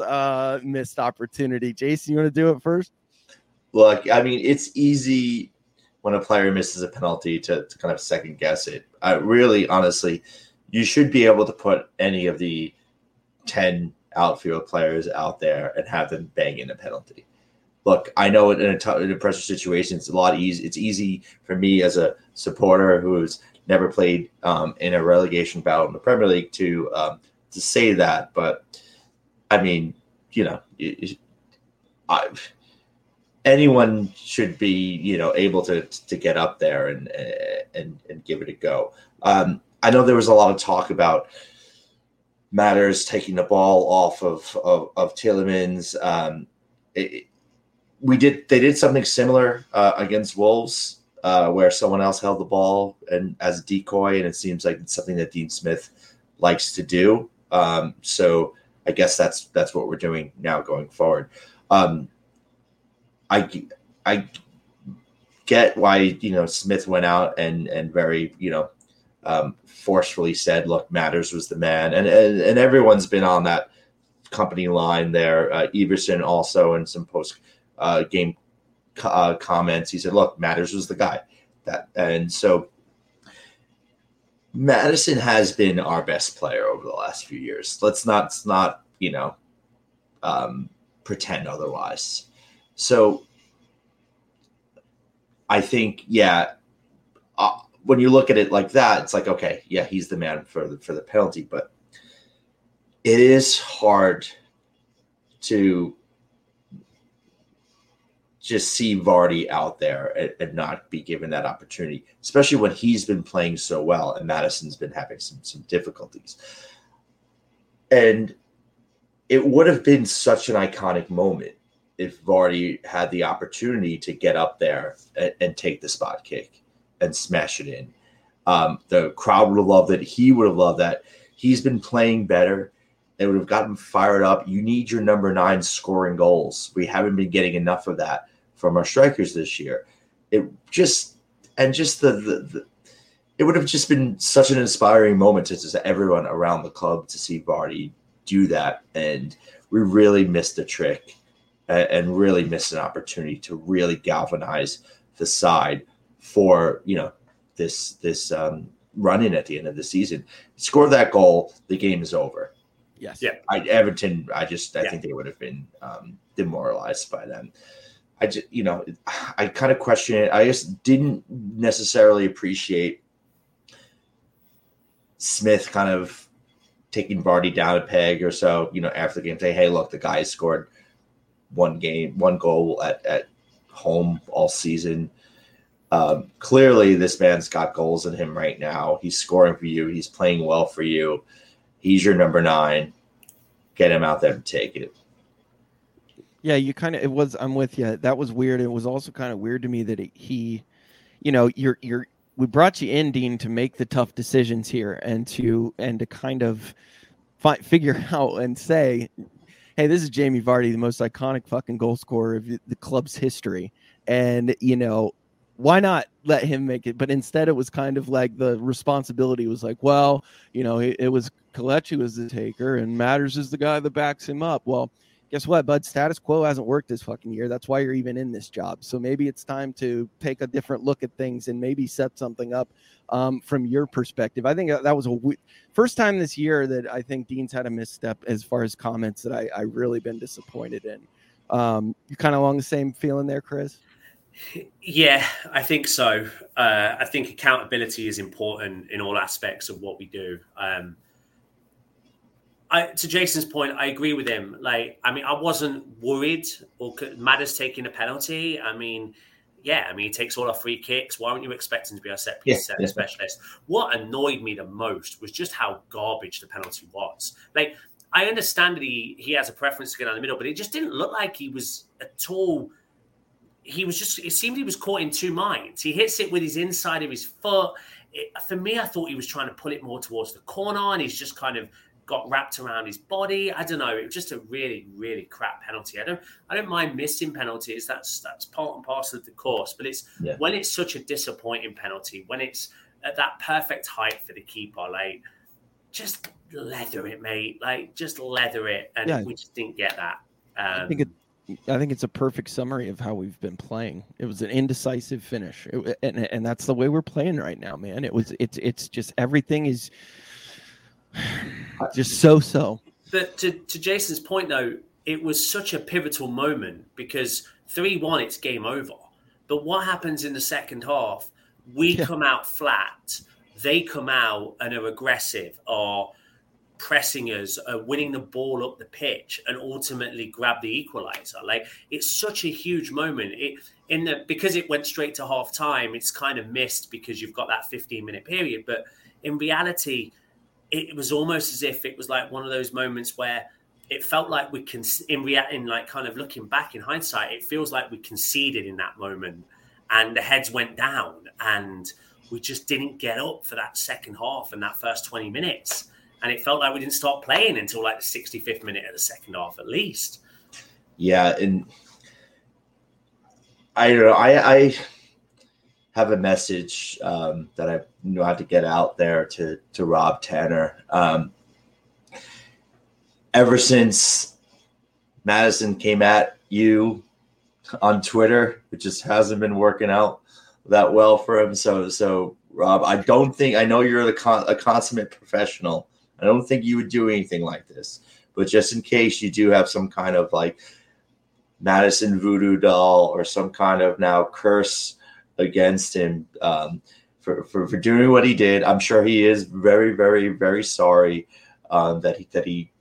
missed opportunity? Jason, you want to do it first? Look, I mean, it's easy when a player misses a penalty to kind of second guess it. Really, honestly, you should be able to put any of the 10 outfield players out there and have them bang in a penalty. Look, I know in a pressure situation, it's a lot easy. It's easy for me as a supporter who's never played in a relegation battle in the Premier League to say that. But I mean, you know, anyone should be, you know, able to get up there and give it a go. I know there was a lot of talk about Matters taking the ball off of Tielemans. They did something similar against Wolves, where someone else held the ball and as a decoy, and it seems like it's something that Dean Smith likes to do. So I guess that's what we're doing now going forward. I get why, you know, Smith went out and very, you know, forcefully said, look, Matters was the man. And everyone's been on that company line there. Iversen also in some post game comments, he said, look, Matters was the guy. And so Maddison has been our best player over the last few years. Let's not pretend otherwise. So I think, when you look at it like that, it's like, okay, yeah, he's the man for the penalty, but it is hard to just see Vardy out there and not be given that opportunity, especially when he's been playing so well and Madison's been having some difficulties. And it would have been such an iconic moment if Vardy had the opportunity to get up there and take the spot kick and smash it in. The crowd would have loved it. He would have loved that. He's been playing better. They would have gotten fired up. You need your number 9 scoring goals. We haven't been getting enough of that from our strikers this year. It would have just been such an inspiring moment to just everyone around the club to see Vardy do that. And we really missed the trick and really missed an opportunity to really galvanize the side for, this run in at the end of the season. Score that goal, the game is over. Yes. Yeah. Everton, I think they would have been demoralized by them. I kind of question it. I just didn't necessarily appreciate Smith kind of taking Vardy down a peg or so, after the game, saying, hey, look, the guy scored one goal at home all season. Clearly this man's got goals in him right now. He's scoring for you. He's playing well for you. He's your number 9. Get him out there and take it. Yeah, I'm with you. That was weird. It was also kind of weird to me that we brought you in, Dean, to make the tough decisions here and to kind of figure out and say, hey, this is Jamie Vardy, the most iconic fucking goal scorer of the club's history. And, why not let him make it? But instead, it was kind of like the responsibility was like, well, it was Kelechi was the taker and Matters is the guy that backs him up. Well, guess what, bud? Status quo hasn't worked this fucking year. That's why you're even in this job. So maybe it's time to take a different look at things and maybe set something up from your perspective. I think that was first time this year that I think Dean's had a misstep as far as comments that I really been disappointed in. You kind of along the same feeling there, Chris? Yeah, I think so. I think accountability is important in all aspects of what we do. To Jason's point, I agree with him. I wasn't worried or Madders taking a penalty. He takes all our free kicks. Why weren't you expecting to be our set piece specialist? What annoyed me the most was just how garbage the penalty was. I understand that he has a preference to get down the middle, but it just didn't look like he was at all. It seemed he was caught in two minds. He hits it with his inside of his foot. For me, I thought he was trying to pull it more towards the corner, and he's just kind of got wrapped around his body. I don't know. It was just a really, really crap penalty. I don't mind missing penalties. That's part and parcel of the course. But it's when it's such a disappointing penalty, when it's at that perfect height for the keeper, just leather it, mate. Just leather it. And we just didn't get that. I think it's a perfect summary of how we've been playing. It was an indecisive finish. And that's the way we're playing right now, man. It's just everything is just so. But to Jason's point, though, it was such a pivotal moment because 3-1, it's game over. But what happens in the second half? We come out flat. They come out and are aggressive or pressing us, winning the ball up the pitch, and ultimately grab the equalizer. It's such a huge moment. Because it went straight to half time, it's kind of missed because you've got that 15-minute period. But in reality, it was almost as if it was like one of those moments where it felt like we can, kind of looking back in hindsight, it feels like we conceded in that moment, and the heads went down, and we just didn't get up for that second half and that first 20 minutes. And it felt like we didn't start playing until the 65th minute of the second half, at least. Yeah, and I don't know. I have a message that I know how to get out there to Rob Tanner. Ever since Maddison came at you, on Twitter. It just hasn't been working out that well for him. So Rob, I don't think, I know you're a consummate professional. I don't think you would do anything like this, but just in case you do have some kind of like Maddison voodoo doll or some kind of now curse against him for doing what he did, I'm sure he is very, very, very sorry that he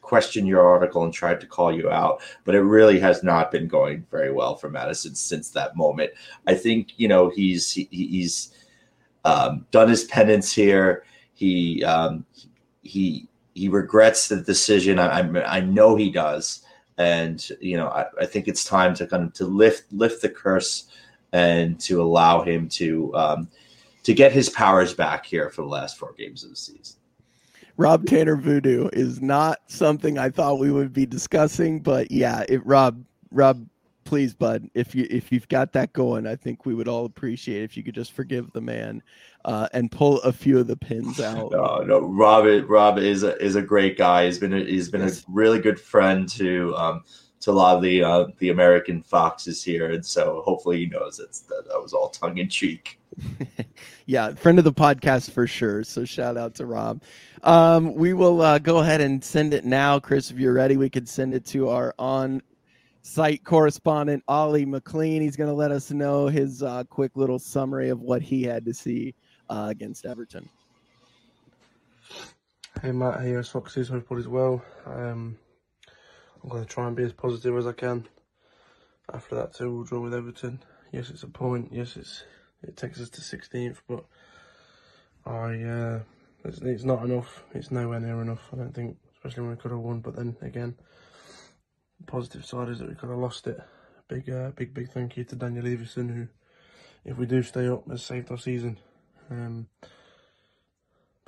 questioned your article and tried to call you out. But it really has not been going very well for Maddison since that moment. I think he's done his penance here. He regrets the decision. I know he does. And, I think it's time to kind of to lift the curse and to allow him to get his powers back here for the last four games of the season. Rob Tanner voodoo is not something I thought we would be discussing, but yeah, Rob, please, bud, if you've got that going, I think we would all appreciate it if you could just forgive the man and pull a few of the pins out. No, Rob is a great guy. He's been a really good friend to a lot of the American Foxes here, and so hopefully he knows that was all tongue in cheek. Yeah, friend of the podcast for sure. So shout out to Rob. We will go ahead and send it now, Chris. If you're ready, we could send it to our on-site correspondent Ollie McLean. He's going to let us know his quick little summary of what he had to see against Everton. Hey Matt, hey US Foxes, hope all is well. I'm going to try and be as positive as I can. After that 2-2 draw with Everton. Yes, it's a point. Yes, it takes us to 16th, but it's not enough. It's nowhere near enough, I don't think, especially when we could have won. But then again, the positive side is that we could have lost it. Big thank you to Daniel Iversen, who, if we do stay up, has saved our season. But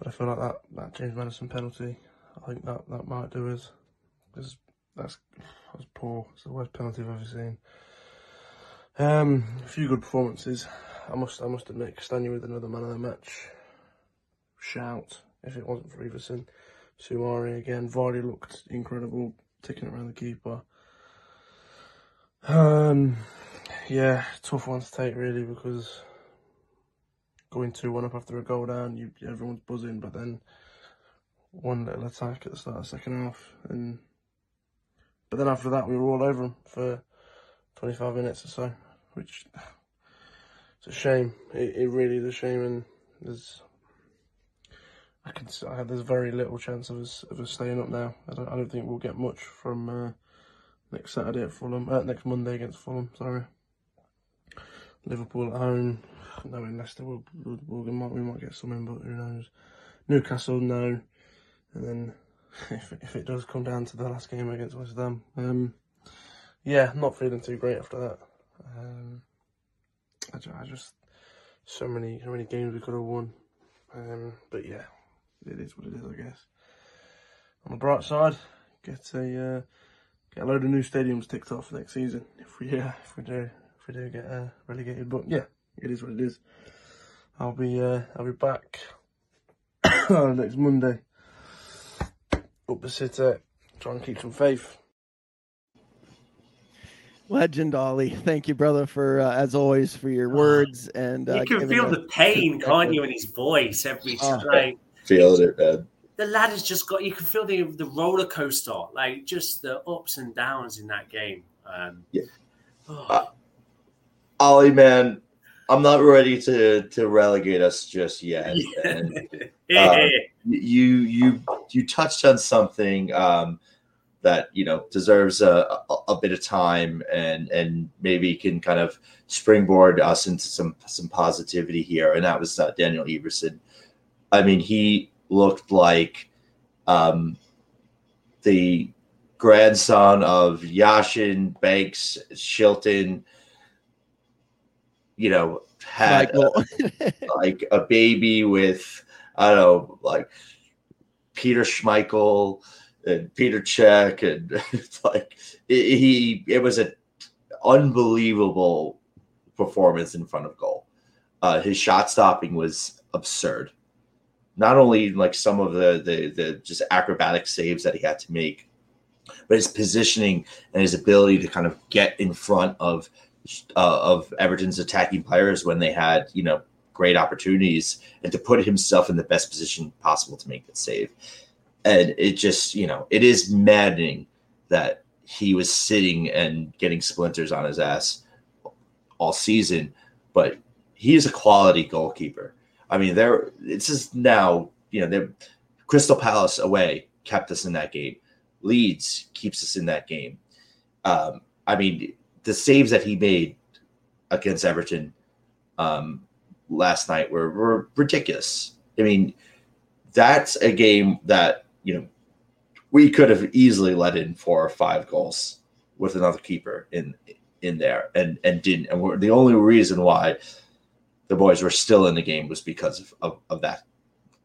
I feel like that James Maddison penalty, I think that might do us. That was poor. It's the worst penalty I've ever seen. A few good performances. I must admit, Castagne with another man of the match shout. If it wasn't for Iversen, Samare again. Vardy looked incredible, ticking around the keeper. Tough one to take really, because going 2-1 up after a goal down, everyone's buzzing, but then one little attack at the start of the second half . But then after that, we were all over him for 25 minutes or so, which it's a shame. It really is a shame, and there's very little chance of us staying up now. I don't think we'll get much from next Saturday at Fulham. Next Monday against Fulham. Sorry, Liverpool at home. No, in Leicester we might get something, but who knows? Newcastle, no, and then. If it does come down to the last game against West Ham, not feeling too great after that. I just so many games we could have won, but yeah, it is what it is, I guess. On the bright side, get a load of new stadiums ticked off next season if we do get relegated. But yeah, it is what it is. I'll be back next Monday. Up the city, try and keep some faith. Legend Ollie, thank you, brother, for as always for your words, and you can feel the pain, can't you, in his voice every strike. Feels it, man. The lad has just got. You can feel the roller coaster, like just the ups and downs in that game. Ollie, man, I'm not ready to relegate us just yet. And, you touched on something that deserves a bit of time and maybe can kind of springboard us into some positivity here, and that was Daniel Iversen. I mean, he looked like the grandson of Yashin, Banks, Shilton. Had like a baby with. I don't know, like Peter Schmeichel and Peter Cech, and like it was an unbelievable performance in front of goal. His shot stopping was absurd. Not only like some of the just acrobatic saves that he had to make But his positioning and his ability to kind of get in front of Everton's attacking players when they had, you know, great opportunities, and to put himself in the best position possible to make that save. And it just, you know, it is maddening that he was sitting and getting splinters on his ass all season, but he is a quality goalkeeper. I mean, this is now, you know, Crystal Palace away kept us in that game. Leeds keeps us in that game. I mean, the saves that he made against Everton last night were ridiculous. I mean, that's a game that, you know, we could have easily let in 4 or 5 goals with another keeper in there and didn't. And the only reason why the boys were still in the game was because of that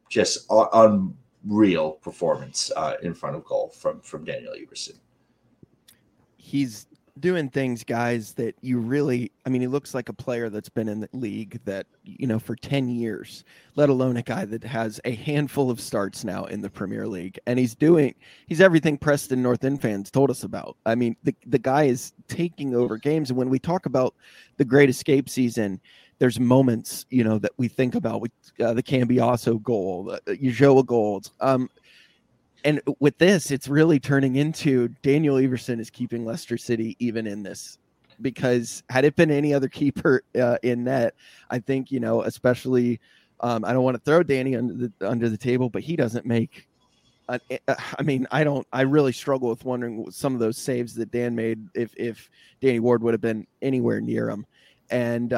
just unreal performance in front of goal from Daniel Iversen. He's doing things, guys, that you really, I mean, he looks like a player that's been in the league that, you know, for 10 years, let alone a guy that has a handful of starts now in the Premier League. And he's everything Preston North End fans told us about. I mean, the guy is taking over games. And when we talk about the Great Escape season, there's moments, you know, that we think about with the Cambiasso goal, the Ulloa goals. And with this, it's really turning into Daniel Iversen is keeping Leicester City even in this, because had it been any other keeper in net, I think, you know, especially I don't want to throw Danny under the table, but he doesn't make. I really struggle with wondering what some of those saves that Dan made if Danny Ward would have been anywhere near him. And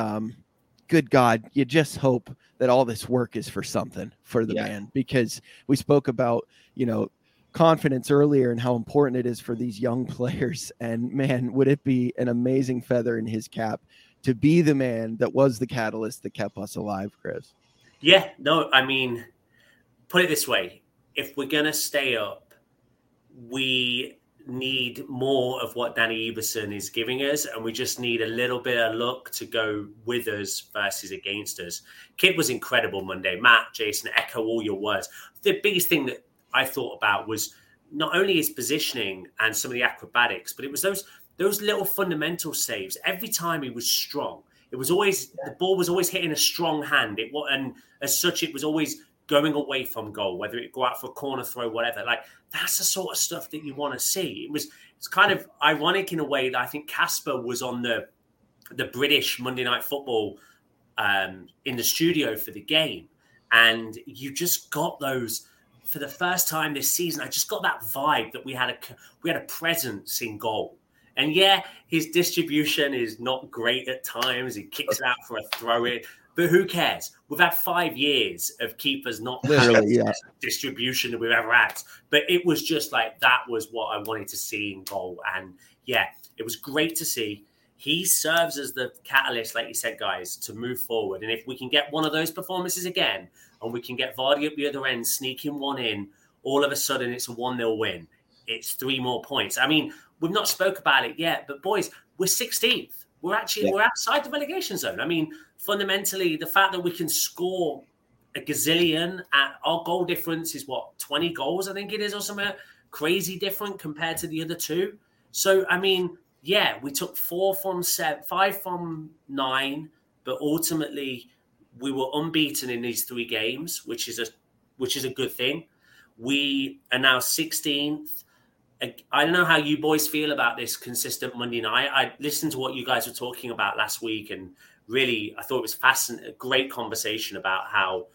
good God, you just hope that all this work is for something for the man, because we spoke about, you know, confidence earlier and how important it is for these young players. And man, would it be an amazing feather in his cap to be the man that was the catalyst that kept us alive, Chris. Yeah, no, I mean, put it this way. If we're going to stay up, we need more of what Danny Iversen is giving us, and we just need a little bit of luck to go with us versus against us. Kid was incredible Monday. Matt, Jason, echo all your words. The biggest thing that I thought about was not only his positioning and some of the acrobatics, but it was those little fundamental saves. Every time he was strong, it was always the ball was always hitting a strong hand. And as such, it was always going away from goal, whether it go out for a corner throw, whatever. Like, that's the sort of stuff that you want to see. It's kind of ironic in a way that I think Casper was on the British Monday Night Football in the studio for the game, and you just got those. For the first time this season, I just got that vibe that we had a presence in goal. And yeah, his distribution is not great at times. He kicks it out for a throw in, but who cares? We've had 5 years of keepers not literally distribution that we've ever had. But it was just like, that was what I wanted to see in goal. And yeah, it was great to see. He serves as the catalyst, like you said, guys, to move forward. And if we can get one of those performances again, and we can get Vardy up the other end, sneaking one in, all of a sudden it's a 1-0 win. It's 3 more points. I mean, we've not spoke about it yet, but boys, we're 16th. We're actually we're outside the relegation zone. I mean, fundamentally, the fact that we can score a gazillion at our goal difference is, what, 20 goals, I think it is, or something crazy different compared to the other two. So, I mean, yeah, we took 4 from 7, 5 from 9, but ultimately we were unbeaten in these 3 games, which is a good thing. We are now 16th. I don't know how you boys feel about this consistent Monday night. I listened to what you guys were talking about last week, and really I thought it was fascinating, a great conversation about how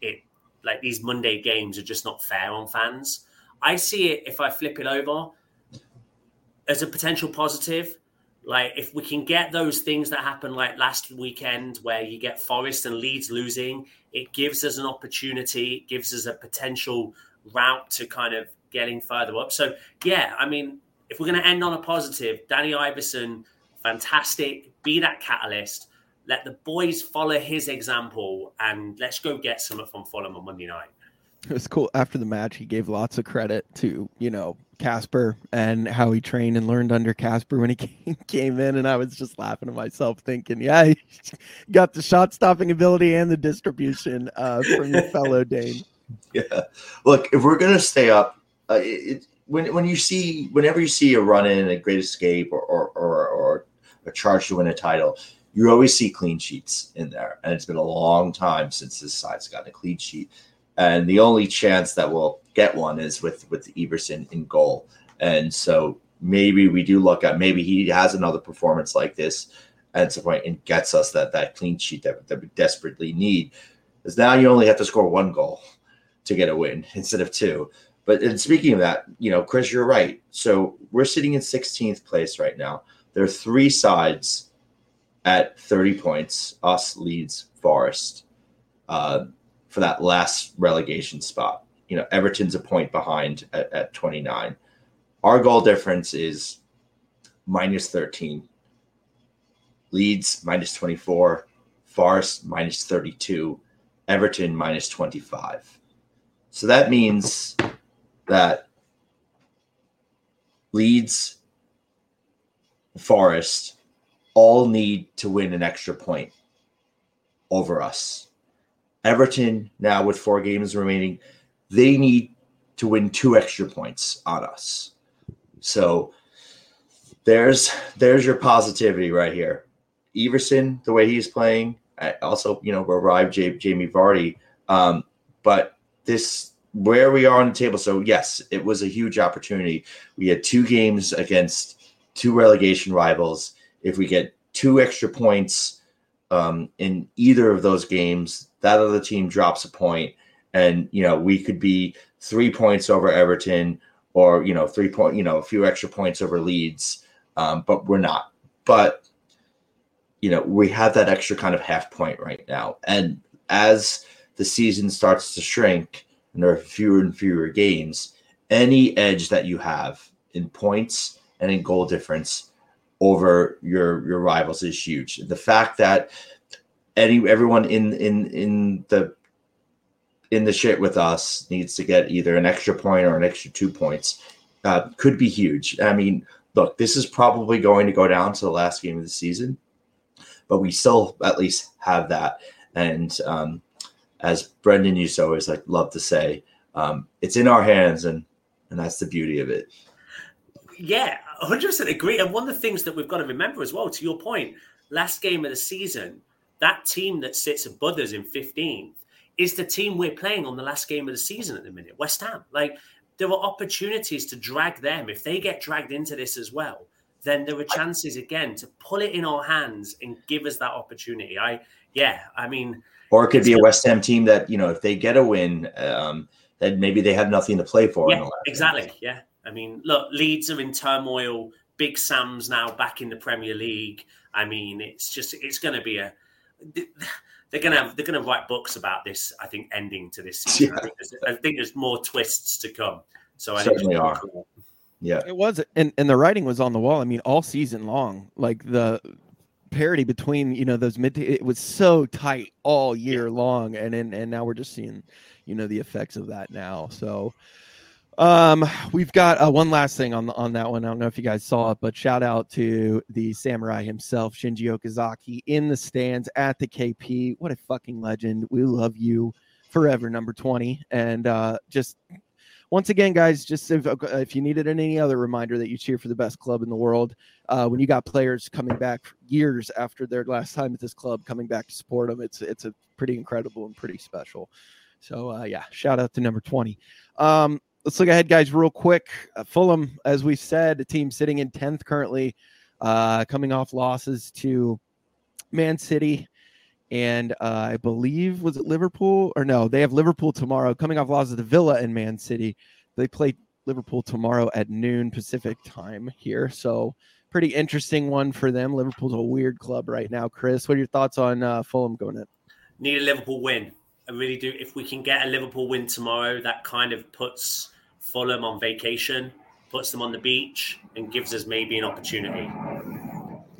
it, like, these Monday games are just not fair on fans. I see it, if I flip it over, as a potential positive. Like, if we can get those things that happened like last weekend where you get Forest and Leeds losing, it gives us an opportunity. It gives us a potential route to kind of getting further up. So, yeah, I mean, if we're going to end on a positive, Danny Iversen, fantastic. Be that catalyst. Let the boys follow his example, and let's go get something from Fulham on Monday night. It was cool. After the match, he gave lots of credit to, you know, Casper and how he trained and learned under Casper when he came in. And I was just laughing to myself thinking, yeah, he got the shot stopping ability and the distribution from your fellow Dane. Yeah. Look, if we're going to stay up, whenever you see a run in, a great escape, or a charge to win a title, you always see clean sheets in there. And it's been a long time since this side's gotten a clean sheet. And the only chance that we'll get one is with Iversen in goal. And so maybe we do look at, maybe he has another performance like this at some point and gets us that clean sheet that we desperately need. Because now you only have to score one goal to get a win instead of two. But and speaking of that, Chris, you're right. So we're sitting in 16th place right now. There are three sides at 30 points, us, Leeds, Forest, for that last relegation spot. Everton's a point behind at 29. Our goal difference is minus 13. Leeds, minus 24. Forest, minus 32. Everton, minus 25. So that means that Leeds, Forest all need to win an extra point over us. Everton, now with 4 games remaining, they need to win 2 extra points on us. So there's your positivity right here. Iversen, the way he's playing, also, arrived Jamie Vardy. But this, where we are on the table. So yes, it was a huge opportunity. We had 2 games against 2 relegation rivals. If we get 2 extra points in either of those games, that other team drops a point, and we could be 3 points over Everton, or 3 points, a few extra points over Leeds, but we're not. But we have that extra kind of half point right now, and as the season starts to shrink and there are fewer and fewer games, any edge that you have in points and in goal difference over your rivals is huge. The fact that everyone in the shit with us needs to get either an extra point or an extra 2 points could be huge. I mean, look, this is probably going to go down to the last game of the season, but we still at least have that. And as Brendan used to always love to say, it's in our hands, and that's the beauty of it. Yeah, 100% agree. And one of the things that we've got to remember as well, to your point, last game of the season, that team that sits above us in 15th is the team we're playing on the last game of the season at the minute, West Ham. There are opportunities to drag them. If they get dragged into this as well, then there are chances, again, to pull it in our hands and give us that opportunity. Or it could be a West Ham team that, if they get a win, then maybe they have nothing to play for. Yeah, exactly. Yeah. Leeds are in turmoil. Big Sam's now back in the Premier League. It's going to be they're going to write books about this, I think, ending to this season. Yeah. I think there's more twists to come. So I certainly think are. Cool. Yeah, it was. And the writing was on the wall. All season long, the parity between, those it was so tight all year long. And now we're just seeing, the effects of that now. So, we've got one last thing on that one. I don't know if you guys saw it, but shout out to the samurai himself, Shinji Okazaki, in the stands at the KP. What a fucking legend. We love you forever, number 20. And just once again, guys, just if you needed any other reminder that you cheer for the best club in the world, when you got players coming back years after their last time at this club, coming back to support them, it's a pretty incredible and pretty special. So shout out to number 20. Let's look ahead, guys, real quick. Fulham, as we said, a team sitting in 10th currently, coming off losses to Man City. And I believe, was it Liverpool? Or no, they have Liverpool tomorrow. Coming off losses to Villa and Man City. They play Liverpool tomorrow at noon Pacific time here. So pretty interesting one for them. Liverpool's a weird club right now. Chris, what are your thoughts on Fulham going in? Need a Liverpool win. I really do. If we can get a Liverpool win tomorrow, that kind of puts Fulham on vacation, puts them on the beach, and gives us maybe an opportunity.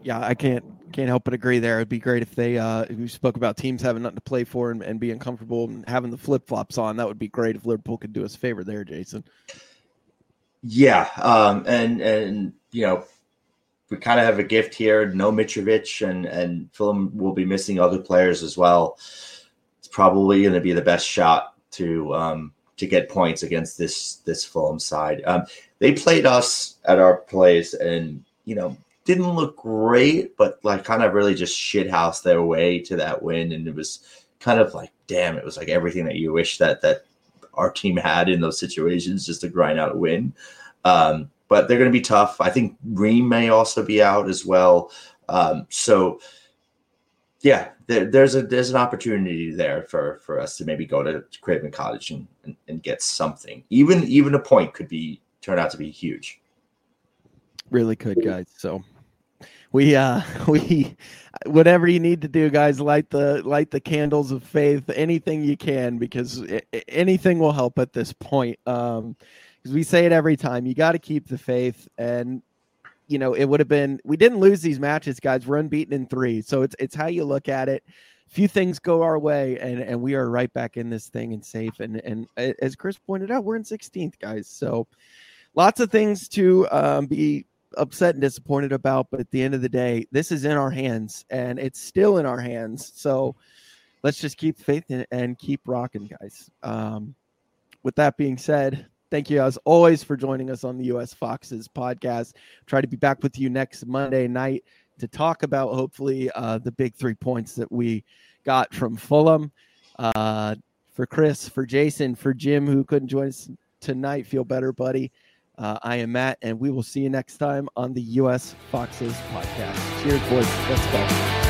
Yeah, I can't help but agree there. It'd be great if they, we spoke about teams having nothing to play for and being comfortable and having the flip-flops on. That would be great if Liverpool could do us a favor there, Jason. Yeah, we kind of have a gift here. No Mitrovic, and Fulham will be missing other players as well. Probably going to be the best shot to get points against this Fulham side. They played us at our place and, you know, didn't look great, but like kind of really just shithoused their way to that win. And it was kind of like, damn, it was like everything that you wish that our team had in those situations, just to grind out a win. But they're going to be tough. I think Ream may also be out as well. So yeah, there's an opportunity there for us to maybe go to Craven Cottage and get something. Even a point could turn out to be huge. Really could, guys. So we whatever you need to do, guys, light the candles of faith, anything you can, because anything will help at this point. Because we say it every time, you got to keep the faith. And you know, it would have been, we didn't lose these matches, guys. We're unbeaten in 3. So it's how you look at it. Few things go our way and we are right back in this thing and safe. And as Chris pointed out, we're in 16th, guys. So lots of things to be upset and disappointed about. But at the end of the day, this is in our hands and it's still in our hands. So let's just keep faith and keep rocking, guys. With that being said, thank you, as always, for joining us on the US Foxes podcast. Try to be back with you next Monday night to talk about, hopefully, the big 3 points that we got from Fulham. For Chris, for Jason, for Jim, who couldn't join us tonight, feel better, buddy. I am Matt, and we will see you next time on the US Foxes podcast. Cheers, boys. Let's go.